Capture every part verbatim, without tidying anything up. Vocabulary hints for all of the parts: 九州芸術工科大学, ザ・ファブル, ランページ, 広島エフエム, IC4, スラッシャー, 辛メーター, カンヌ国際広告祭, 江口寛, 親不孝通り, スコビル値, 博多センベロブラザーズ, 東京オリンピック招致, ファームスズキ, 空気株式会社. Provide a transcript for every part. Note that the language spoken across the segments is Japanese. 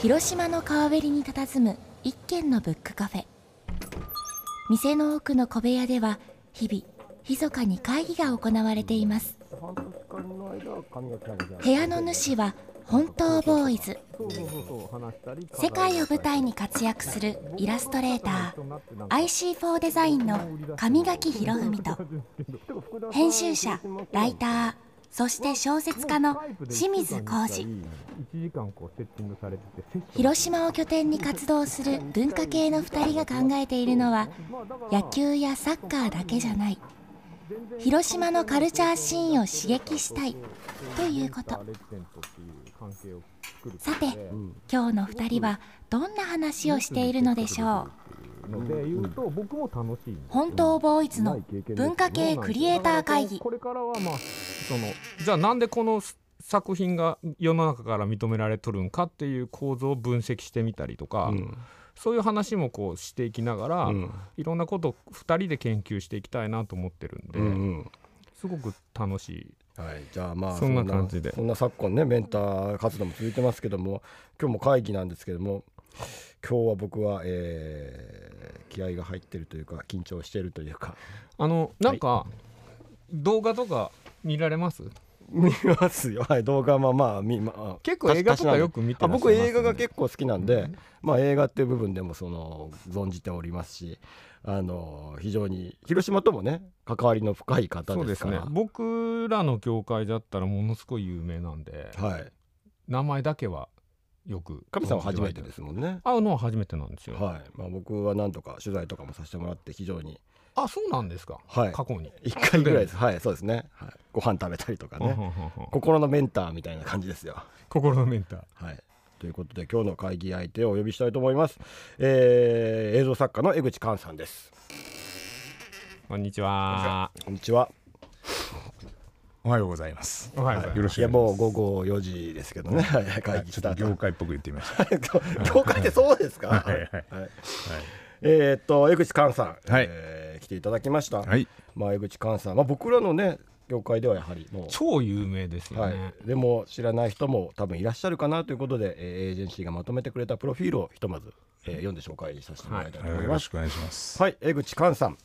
広島の川べりに佇む一軒のブックカフェ。店の奥の小部屋では日々密かに会議が行われています。部屋の主は本当ボーイズ、世界を舞台に活躍するイラストレーター アイシーフォー デザインの上垣博文と、編集者、ライター、そして小説家の清水浩二。広島を拠点に活動する文化系のふたりが考えているのは、野球やサッカーだけじゃない、広島のカルチャーシーンを刺激したいということ。さて、今日のふたりはどんな話をしているのでしょう。本当ボーイズの文化系クリエイター会議。じゃあなんでこの作品が世の中から認められとるんかっていう構造を分析してみたりとか、うん、そういう話もこうしていきながら、うん、いろんなことをふたりで研究していきたいなと思ってるんで、うんうん、すごく楽しい。はい、じゃあまあそんな感じでそんな昨今ね、メンター活動も続いてますけども、今日も会議なんですけども、今日は僕は、えー、気合が入ってるというか緊張してるというか、あのなんか、はい、動画とか見られます？見ますよ、はい、動画はまあ見、まあ、結構映画とかよく見てらっしゃいますね。あ、僕映画が結構好きなんで、うん、まあ、映画っていう部分でもその存じておりますし、あの非常に広島ともね関わりの深い方ですから。そうですね、僕らの業界だったらものすごい有名なんで、はい、名前だけはよく。神さんは初めてですもんね。会うのは初めてなんですよ、はい。まあ、僕は何とか取材とかもさせてもらって非常に。あ、そうなんですか、はい、過去にいっかいぐらいです、はい、そうですね、はい、ご飯食べたりとかね、心のメンターみたいな感じですよ。心のメンター、はい。ということで今日の会議相手をお呼びしたいと思います、えー、映像作家の江口寛さんです。こんにちは。こんにちは。おはようございます。おはようございます。よろしくお願いします。いや、もうごごよじですけどね、はい、会議スタート。ちょっと業界っぽく言ってみました業界ってそうですかはいはいはい、はい。えー、っと江口寛さん、はい、えー、来ていただきました、はい。まあ、江口寛さん、まあ、僕らのね業界ではやはりもう超有名ですよね、はい。でも知らない人も多分いらっしゃるかなということで、えー、エージェンシーがまとめてくれたプロフィールをひとまず、えー、読んで紹介させてもらいたいと思います、はい、よろしくお願いします。はい、江口寛さん、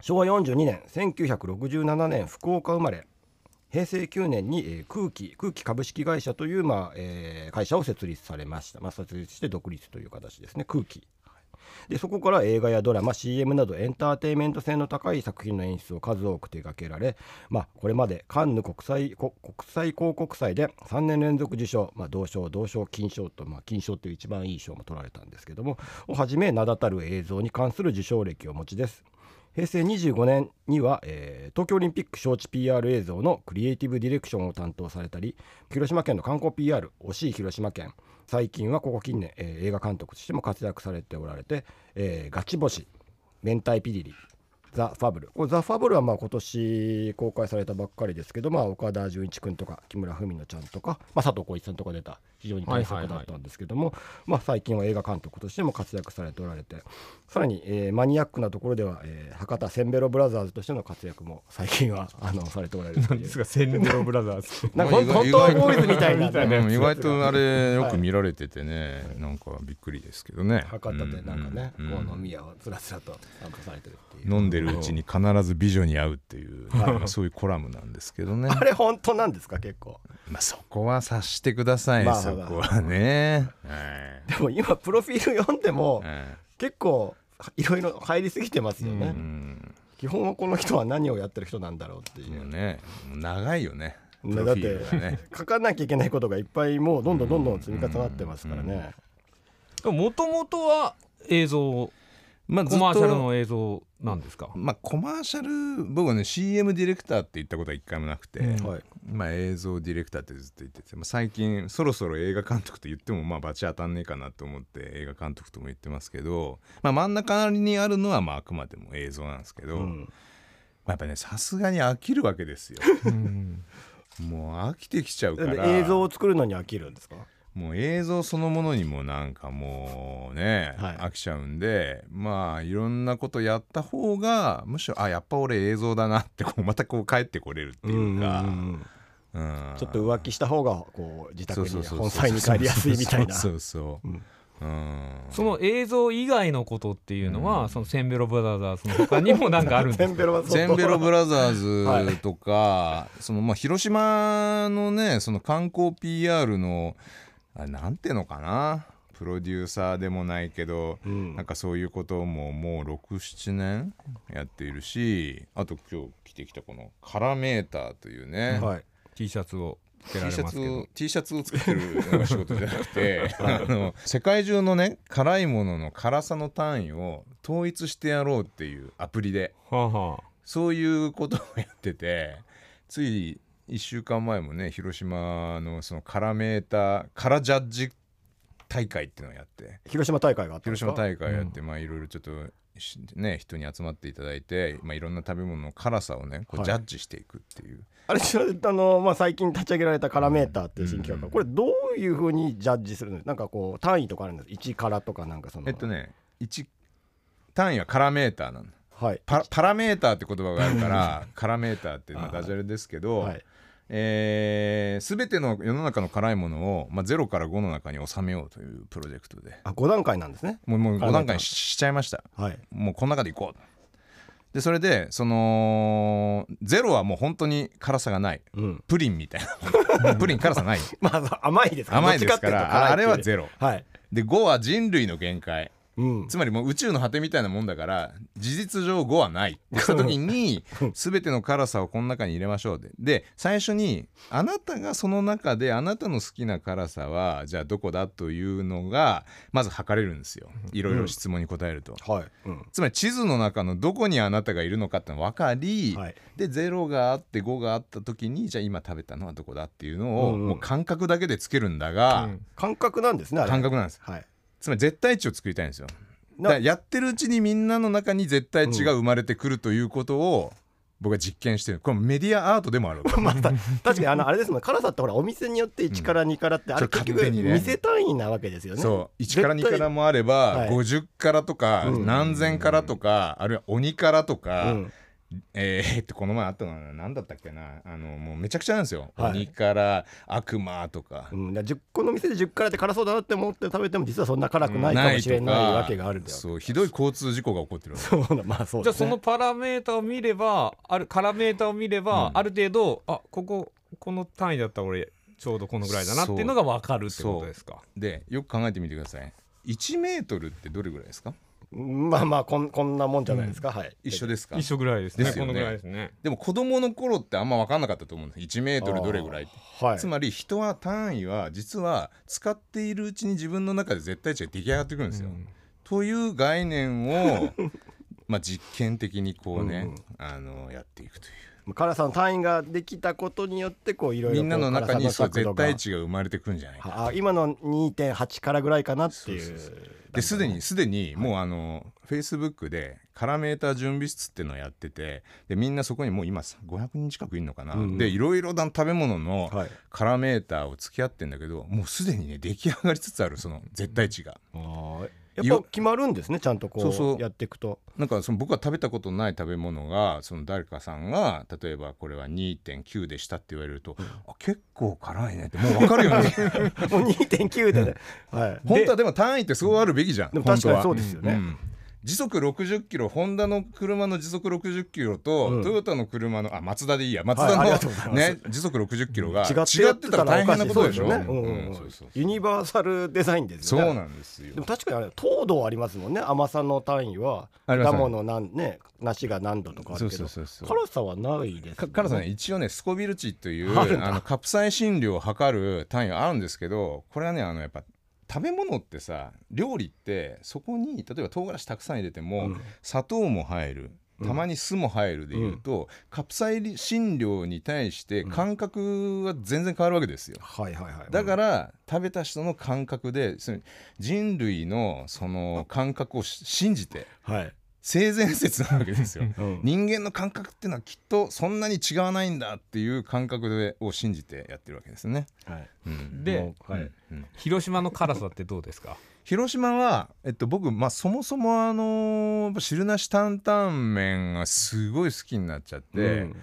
しょうわよんじゅうにねん、せんきゅうひゃくろくじゅうななねん福岡生まれ、へいせいきゅうねんに、えー、空気空気株式会社という、まあえー、会社を設立されました、まあ、設立して独立という形ですね、空気で。そこから映画やドラマ、 シーエム などエンターテインメント性の高い作品の演出を数多く手掛けられ、まあ、これまでカンヌ国際、国際広告祭でさんねんれんぞく受賞、まあ、同賞、同賞、金賞と、まあ、金賞という一番いい賞も取られたんですけども、をはじめ名だたる映像に関する受賞歴をお持ちです。へいせいにじゅうごねんには、えー、東京オリンピック招致 ピーアール 映像のクリエイティブディレクションを担当されたり、広島県の観光 ピーアール、惜しい広島県、最近はここ近年、えー、映画監督としても活躍されておられて、えー、ガチ星、明太ピリリ、ザ・ファブル。これザ・ファブルはまあ今年公開されたばっかりですけど、まあ、岡田准一君とか木村文乃ちゃんとか、まあ、佐藤浩市さんとか出た非常に大作だったんですけども、はいはいはい。まあ、最近は映画監督としても活躍されておられて、さらに、えー、マニアックなところでは、えー、博多センベロブラザーズとしての活躍も最近はあのされておられる。何ですかセンベロブラザーズなんか本当はボーイズみたいなでも意外とあれよく見られててね、はい、なんかびっくりですけどね。博多でなんかね、うんうん、こう飲み屋をつらつらと参加されてるっていう、飲んでうちに必ず美女に会うっていう、はい、そういうコラムなんですけどねあれ本当なんですか結構、まあ、そこは察してください、まあ、そこはね、はい、でも今プロフィール読んでも、はい、結構いろいろ入りすぎてますよね、うん、基本はこの人は何をやってる人なんだろうっていう、うんね、長いよねプロフィールはね、だって書かなきゃいけないことがいっぱいもうどんどんどんどん積み重なってますからね。もともとは映像、まあ、コマーシャルの映像なんですか。まあ、コマーシャル、僕はね シーエム ディレクターって言ったことは一回もなくて、うんはい、まあ、映像ディレクターってずっと言ってて、まあ、最近そろそろ映画監督と言ってもまあバチ当たんねえかなと思って映画監督とも言ってますけど、まあ、真ん中にあるのはまああくまでも映像なんですけど、うん、まあ、やっぱねさすがに飽きるわけですよ、うん、もう飽きてきちゃうから。映像を作るのに飽きるんですか。もう映像そのものにもなんかもうね、はい、飽きちゃうんで、まあいろんなことやった方がむしろ、あ、やっぱ俺映像だなってこうまたこう帰ってこれるっていうか、うんうんうん、うん、ちょっと浮気した方がこう自宅に本妻に帰りやすいみたいな。そうそう、うん、その映像以外のことっていうのは、うん、そのセンベロブラザーズの他にも何かあるんですか？センベロブラザーズとか、はい、そのまあ広島のね、その観光 ピーアール のあれなんていうのかな、プロデューサーでもないけど、うん、なんかそういうことももうろく、ななねんやっているし、あと今日着てきたこのカラメーターというね、はい、T シャツをつけられますけど、 T シャツを作ってる仕事じゃなくてあの世界中のね辛いものの辛さの単位を統一してやろうっていうアプリで、はあはあ、そういうことをやってて、ついいっしゅうかんまえもね、広島のその辛メーター辛ジャッジ大会っていうのをやって、広島大会があったんですか？広島大会やって、うん、まあいろいろちょっとね、人に集まっていただいて、まあ、いろんな食べ物の辛さをねこうジャッジしていくっていう、はい、あれあの、まあ、最近立ち上げられた辛メーターっていう新企画、うん、これどういうふうにジャッジするんですか？なんかこう単位とかあるんですか？いち辛とかなんかそのえっとねいち単位は辛メーターなんだ、はい、パ, パラメーターって言葉があるから辛メーターっていうのはダジャレですけど、はい、えー、全ての世の中の辛いものを、まあ、ゼロからごの中に収めようというプロジェクトで、あ、ごだんかいなんですね。もう、もうごだんかいに し, しちゃいました、はい、もうこの中でいこうで、それでそのゼロはもう本当に辛さがない、うん、プリンみたいなプリン辛さないまあ甘いですから、甘いですから、あれはゼロ、はい、でごは人類の限界、うん、つまりもう宇宙の果てみたいなもんだから、事実上ごはないってした時に全ての辛さをこの中に入れましょうで、で最初にあなたがその中であなたの好きな辛さはじゃあどこだというのがまず測れるんですよ、いろいろ質問に答えると、うん、はい、うん、つまり地図の中のどこにあなたがいるのかっての分かり、はい、でゼロがあってごがあった時にじゃあ今食べたのはどこだっていうのを、うんうん、もう感覚だけでつけるんだが、うん、感覚なんですね、あれ感覚なんです、はい、つまり絶対値を作りたいんですよ。だからやってるうちにみんなの中に絶対値が生まれてくるということを僕は実験してる。これメディアアートでもあるまた確かに あ, のあれですもん、辛さってほらお店によっていちからにからって、うん、あれ結局店単位なわけですよね。そういちからにからもあれば、はい、ごじゅうからとか、うん、何千からとか、うん、あるいは鬼からとか、うん、えー、ってこの前あったのは何だったっけな、あのもうめちゃくちゃなんですよ、はい、鬼から悪魔とか、うん、だからじゅっこの店でじゅっからって辛そうだなって思って食べても実はそんな辛くないかもしれないわけがあるんだよ。そうひどい交通事故が起こってるわけそうだ、まあそうですね、じゃあそのパラメータを見れば、ある辛メータを見れば、うん、ある程度あこここの単位だったら俺ちょうどこのぐらいだなっていうのが分かるってことですか？でよく考えてみてください。いちメートルってどれぐらいですか？まあまあこ ん, こんなもんじゃないですか、うん、はい、一緒ですか？一緒ぐらいです ね, ですね、このぐらいですね。でも子どもの頃ってあんま分かんなかったと思うんです。いちメートルどれぐらいって、はい、つまり人は単位は実は使っているうちに自分の中で絶対値が出来上がってくるんですよ、うん、という概念をまあ実験的にこうね、うんうん、あのやっていくという、辛さの単位ができたことによってこういろいろみんなの中にそう絶対値が生まれてくるんじゃないかな。あ今の にてんはち からぐらいかなっていう。そうそうそう、すでにすでにもうあのフェイスブックで辛メーター準備室っていうのをやってて、でみんなそこにもう今ごひゃくにん近くいるのかな、うんうん、でいろいろな食べ物の辛メーターを付き合ってんだけど、もうすでにね出来上がりつつある、その絶対値が、うん、あやっぱ決まるんですね、ちゃんとこう、そうそうやっていくと。なんかその僕は食べたことない食べ物がその誰かさんが例えばこれは にてんきゅう でしたって言われると、うん、あ結構辛いねってもう分かるよねもう にてんきゅう でね、はい、本当はでも単位ってそうあるべきじゃん。でも確かにそうですよね、うんうん、時速ろくじゅっキロ、ホンダの車の時速ろくじゅっキロと、うん、トヨタの車のあマツダでいいやマツダの、はいね、時速ろくじゅっキロが違ってたら大変なことでしょ。ユニバーサルデザインですよね。そうなんですよ。でも確かにあれ糖度ありますもんね、甘さの単位は果物なん、ね、梨が何度とかあるけど、そうそうそうそう、辛さはないです、ね、辛さね一応ねスコビル値というああのカプサイシン量を測る単位はあるんですけど、これはねあのやっぱ食べ物ってさ、料理ってそこに例えば唐辛子たくさん入れても、うん、砂糖も入る、たまに酢も入るでいうと、うん、カプサイシン量に対して感覚は全然変わるわけですよ、うんはいはいはい、だから、うん、食べた人の感覚で人類のその感覚を信じて、はい、性善説なわけですよ、うん、人間の感覚ってのはきっとそんなに違わないんだっていう感覚を信じてやってるわけですね、はいうん、で、はいうん、広島の辛さってどうですか？広島は、えっと、僕、まあ、そもそも、あのー、汁なし担々麺がすごい好きになっちゃって、うん、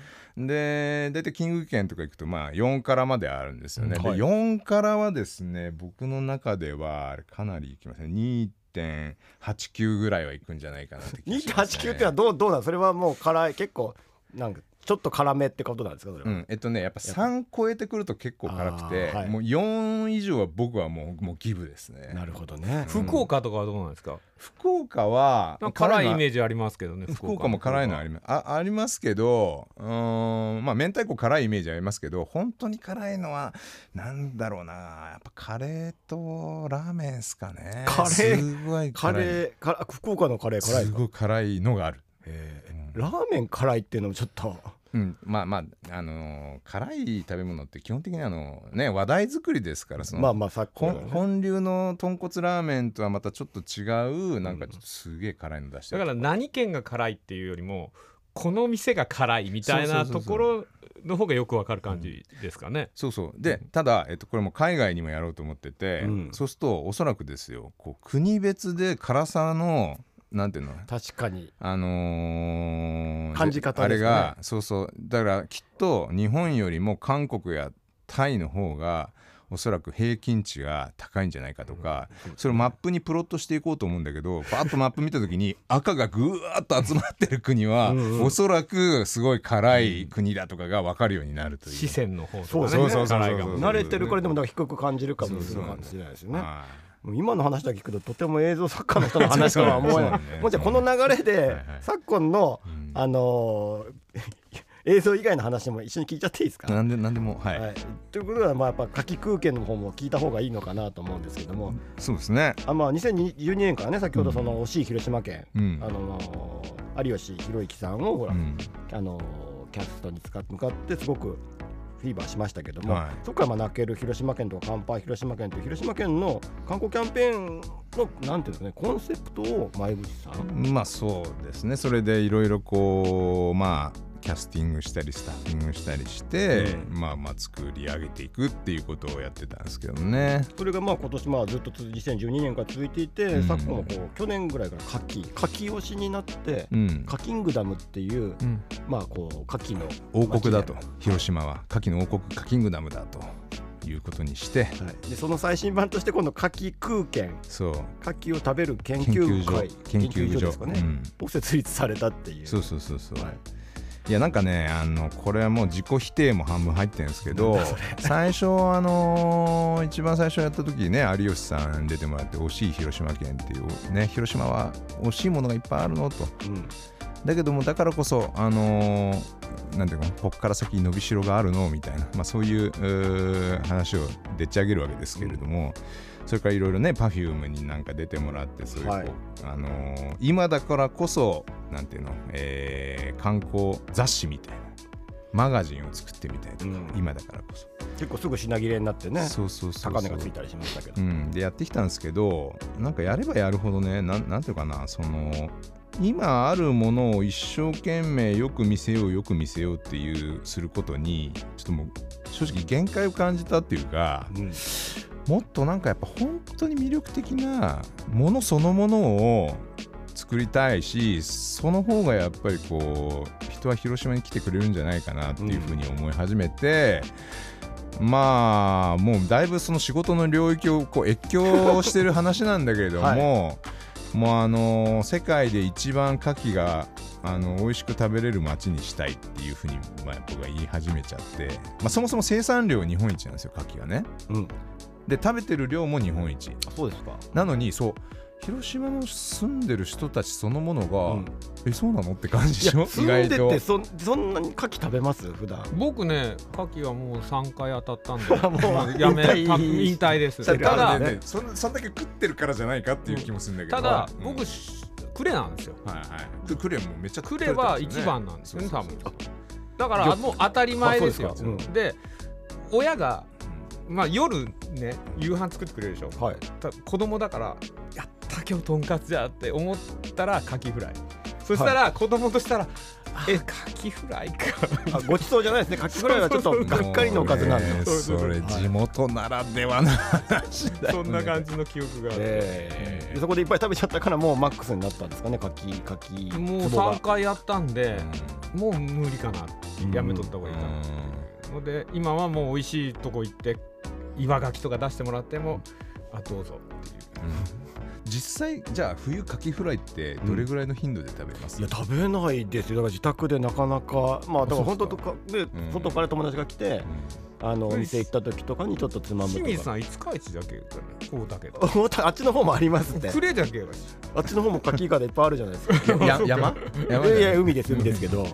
で大体キング圏とか行くとまあよんからまであるんですよね、はい、でよんからはですね僕の中ではかなり行きますね。 にてんはちきゅう ぐらいは行くんじゃないかなって気がしますね。 にてんはちきゅう ってのはどう、どうなんそれはもう辛い結構なんかちょっと辛めってことなんですかそれは。うん、えっとねやっぱさん超えてくると結構辛くて、はい、もうよん以上は僕はもう、もうギブですね。なるほどね、うん、福岡とかはどうなんですか。福岡は辛いイメージありますけどね。福岡も辛いのあります、あ、ありますけど、うーんまあ明太子辛いイメージありますけど本当に辛いのはなんだろうな、やっぱカレーとラーメンですかね。カレーすごい辛い、カレーか福岡のカレー辛い、すごい辛いのがある。えーうん、ラーメン辛いっていうのもちょっと、うん、まあまあ、あのー、辛い食べ物って基本的にあの、ね、話題作りですから、そのまあまあさっき、ね、本流の豚骨ラーメンとはまたちょっと違うなんかちょっとすげえ辛いの出してる、うん、だから何県が辛いっていうよりもこの店が辛いみたいなところの方がよくわかる感じですかね。そうそうで、ただ、えっと、これも海外にもやろうと思ってて、うん、そうするとおそらくですよこう国別で辛さのなんていうの確かにあのー、感じ方ですね。あれがそうそうだからきっと日本よりも韓国やタイの方がおそらく平均値が高いんじゃないかとか、うん、それをマップにプロットしていこうと思うんだけどパッとマップ見た時に赤がぐわっと集まってる国はうん、うん、おそらくすごい辛い国だとかが分かるようになるという、うん、四川の方とかね慣れてるからでもなんか低く感じるかもしれないですよね。今の話だけ聞くととても映像作家の人の話とは思えないもちろんこの流れで、はい、はい、昨今の、うん、あのー、映像以外の話も一緒に聞いちゃっていいですか。なんでなんでも、はい、はい、ということはまあやっぱ夏季空間の方も聞いた方がいいのかなと思うんですけども、そうですね、あ、まあ、にせんじゅうにねんからね先ほどその惜しい広島県、うん、あのー、有吉弘行さんをほら、うん、あのー、キャストに向かってすごくフィーバーしましたけども、はい、そこからまあ泣ける広島県とか乾杯広島県という広島県の観光キャンペーンのなんていうんですかねコンセプトを前口さん、まあそうですね、それでいろいろこうまあキャスティングしたりスタッフィングしたりして、うん、まあまあ作り上げていくっていうことをやってたんですけどね。それがまあ今年まあずっとにせんじゅうにねんから続いていて、うん、昨今もこう去年ぐらいからカキカキ推しになって、うん、カキングダムっていう、うん、まあこうカキの王国だと、広島はカキの王国カキングダムだということにして、はい、でその最新版として今度カキ空間、そうカキを食べる研究会研究所ですかね、うん、を設立されたっていう。そうそうそうそう、はい、いやなんかねあのこれはもう自己否定も半分入ってるんですけど最初あのー、一番最初やった時ね有吉さん出てもらって惜しい広島県っていうね広島は惜しいものがいっぱいあるのと、うん、だけどもだからこそあのー、なんていうかこっから先伸びしろがあるのみたいな、まあ、そういう、う話をでっち上げるわけですけれども、うん、それからいろいろね パフューム になんか出てもらってそういう、はい、あのー、今だからこそなんていうの、えー、観光雑誌みたいなマガジンを作ってみたいとか、うん、今だからこそ結構すぐ品切れになってね、そうそうそうそう高値がついたりしましたけど、うん、でやってきたんですけどなんかやればやるほどねな ん, なんていうかなその今あるものを一生懸命よく見せようよく見せようっていうすることにちょっともう正直限界を感じたっていうか、うん、もっとなんかやっぱ本当に魅力的なものそのものを作りたいし、その方がやっぱりこう人は広島に来てくれるんじゃないかなっていうふうに思い始めて、うん、まあもうだいぶその仕事の領域をこう越境してる話なんだけれども、はい、もうあの世界で一番牡蠣があの美味しく食べれる町にしたいっていうふうに、まあ、僕が言い始めちゃって、まあ、そもそも生産量日本一なんですよ牡蠣がね、うん、で食べてる量も日本一、あ、そうですか。なのにそう広島の住んでる人たちそのものが、うん、えそうなのって感じでしょ。住んでて そ, そんなに牡蠣食べます普段。僕ね牡蠣はもうさんかい当たったんでもうやめ引退です。ただ、ね、そ, そんだけ食ってるからじゃないかっていう気もするんだけど、うん、ただ、うん、僕クレなんですよ、はいはい、クレもめっちゃ食べてますね。クレは一番なんですよね多分。だからもう当たり前ですよ。 で, す、うん、で親がまあ夜ね夕飯作ってくれるでしょ、はい、子供だからやった今日とんかつじゃって思ったらカキフライ、そしたら子供としたら、え、カキフライかごちそうじゃないですね。カキフライはちょっとがっかりのおかずなんで、それ地元ならではな話だよね。そんな感じの記憶がある。そこでいっぱい食べちゃったからもうマックスになったんですかね。カキカキもうさんかいやったんでもう無理かな、やめとった方がいいかなので、今はもう美味しいとこ行って岩牡蠣とか出してもらっても、あ、どうぞっていう。実際じゃあ冬カキフライってどれぐらいの頻度で食べます？うん、いや食べないですよ。だから自宅でなかなか、まあだから本当とかで外から友達が来て、うん、あのお店行った時とかにちょっとつまむとか。清水さん五日市だけこうだけど。あっちの方もありますね。クレだけ。あっちの方もカキイカでいっぱいあるじゃないですか。や山？山？いや海です、海ですけど。はい。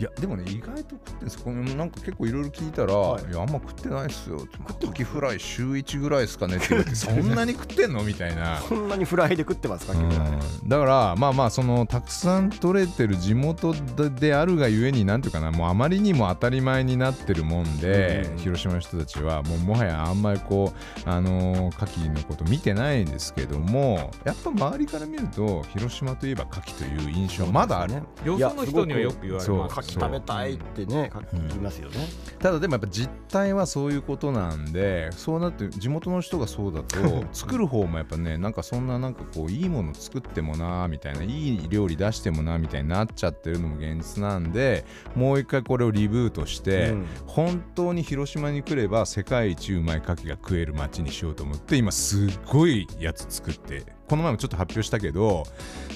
いやでもね、意外と食ってるんですよ。これもなんか結構いろいろ聞いたら、はい、いやあんま食ってないっすよ、カキフライ週いちぐらいですかねって言ってそんなに食ってんのみたいなそんなにフライで食ってますか、カキフライ。だからまあまあそのたくさん取れてる地元であるがゆえに、なんていうかな、もうあまりにも当たり前になってるもんで、うん、広島の人たちはもうもはやあんまりこうあのカキのこと見てないんですけども、やっぱ周りから見ると広島といえばカキという印象まだある、ね、よその人にはよく言われます。食べたいってね、うん、書きますよね、うん、ただでもやっぱ実態はそういうことなんで、そうなって地元の人がそうだと作る方もやっぱね、なんかそんななんかこういいもの作ってもなみたいな、いい料理出してもなみたいになっちゃってるのも現実なんで、もう一回これをリブートして、うん、本当に広島に来れば世界一うまい牡蠣が食える街にしようと思って、今すっごいやつ作って、この前もちょっと発表したけど、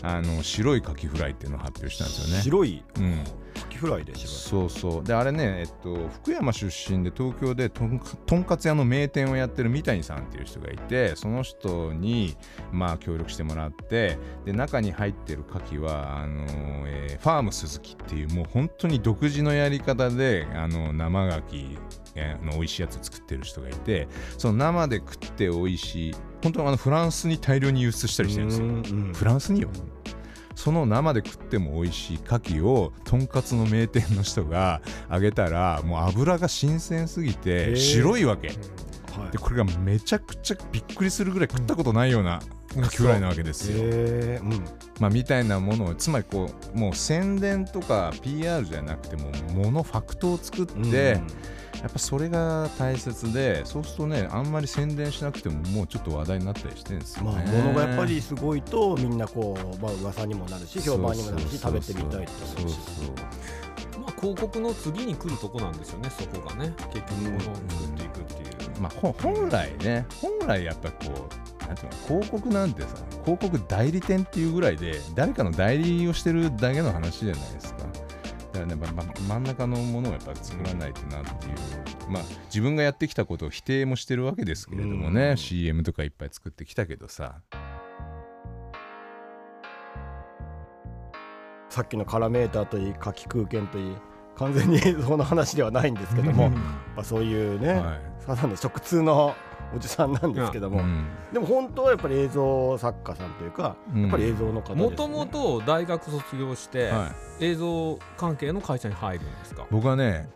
あの白いカキフライっていうのを発表したんですよね。白い、うん、カキフライでしょ。そうそうで、あれね、えっと、福山出身で東京でとんか、とんかつ屋の名店をやってる三谷さんっていう人がいて、その人にまあ協力してもらって、で中に入ってるカキはあの、えー、ファームスズキっていう、もう本当に独自のやり方であの生ガキの美味しいやつを作ってる人がいて、その生で食って美味しい、本当にあのフランスに大量に輸出したりしてるんですよ、うん、フランスによ、その生で食っても美味しい牡蠣をとんかつの名店の人が揚げたら、もう油が新鮮すぎて白いわけ、はい、でこれがめちゃくちゃびっくりするぐらい食ったことないような、うんカキフライなわけですよ、えーうんまあ、みたいなものを、つまりこうもう宣伝とか ピーアール じゃなくてもモノファクトを作って、うん、やっぱそれが大切で、そうするとね、あんまり宣伝しなくてももうちょっと話題になったりしてるんですよね。ものがやっぱりすごいとみんなこう、まあ、噂にもなるし評判にもなるし、食べてみたいってそうそう、まあ広告の次に来るとこなんですよね、そこがね、結局ものを作っていくっていう、うん、まあ本来ね、本来やっぱこう広告なんてさ、広告代理店っていうぐらいで誰かの代理をしてるだけの話じゃないですか。だからね、まま、真ん中のものをやっぱ作らないとなっていう、まあ、自分がやってきたことを否定もしてるわけですけれどもね、シーエム とかいっぱい作ってきたけどさ。さっきのカラメーターといいカキ空間といい、完全にその話ではないんですけどもまあそういうね、はい、ただの食通のおじさんなんですけども、うん、でも本当はやっぱり映像作家さんというか、うん、やっぱり映像の方ですね。もともと大学卒業して、はい、映像関係の会社に入るんですか。僕はね、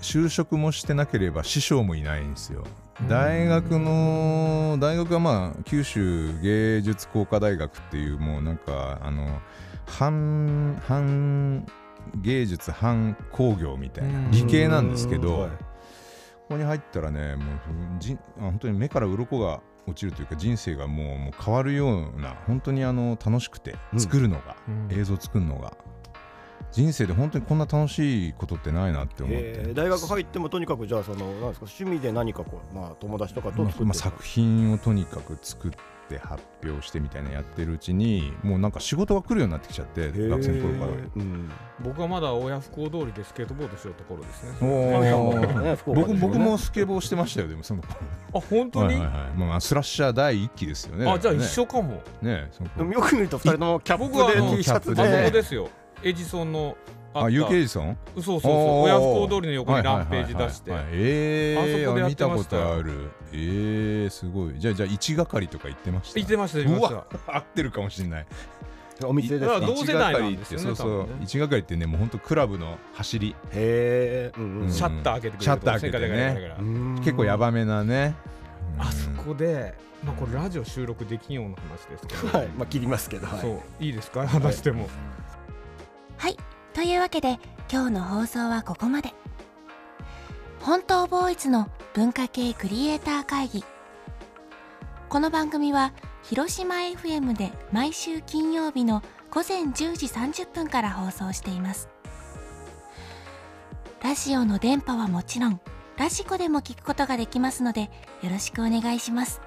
就職もしてなければ師匠もいないんですよ。大学の大学はまあ九州芸術工科大学っていう、もうなんかあの半半芸術半工業みたいな理系なんですけど、ここに入ったらね、もうじ本当に目から鱗が落ちるというか、人生がも う, もう変わるような、本当にあの楽しくて、作るのが、うん、映像作るのが、人生で本当にこんな楽しいことってないなって思って、えー、大学入ってもとにかく、じゃあそのなんですか、趣味で何かこう、まあ、友達とかと作って、まあまあ、作品をとにかく作って発表してみたいなやってるうちに、もうなんか仕事が来るようになってきちゃって、学生の頃から、うん、僕はまだ親不孝通りでスケートボードしてるところですね。おお、僕僕もスケボーしてましたよ。でもそのあ本当に、はいはいはい、まあ、スラッシャー第一期ですよね。あ、じゃあ一緒かもね。そのでもよく見るとふたりともキャップで T シャツで、あそこですよ、エジソンのあ、ユーケイジソン、そうそうそう、親不孝通りの横にランページ出して、えー、見たことある。えー、すごい。じゃあじゃあ一係とか行ってました。行ってました、行ってました。合ってるかもしれない。お店ですね。同世代なんですよね。そうそう、一係ってね、もう本当クラブの走り、へえ、シャッター開けてくれる、シャッター開けてね、結構やばめなね、あそこで、まあ、これラジオ収録できんような話ですけど、はい、まあ、切りますけど、はい、そういいですか、話しても。はい、はい、というわけで今日の放送はここまで。本当ボーイズの文化系クリエイター会議。この番組は広島 エフエム で毎週金曜日の午前じゅうじさんじゅっぷんから放送しています。ラジオの電波はもちろん、ラジコでも聞くことができますのでよろしくお願いします。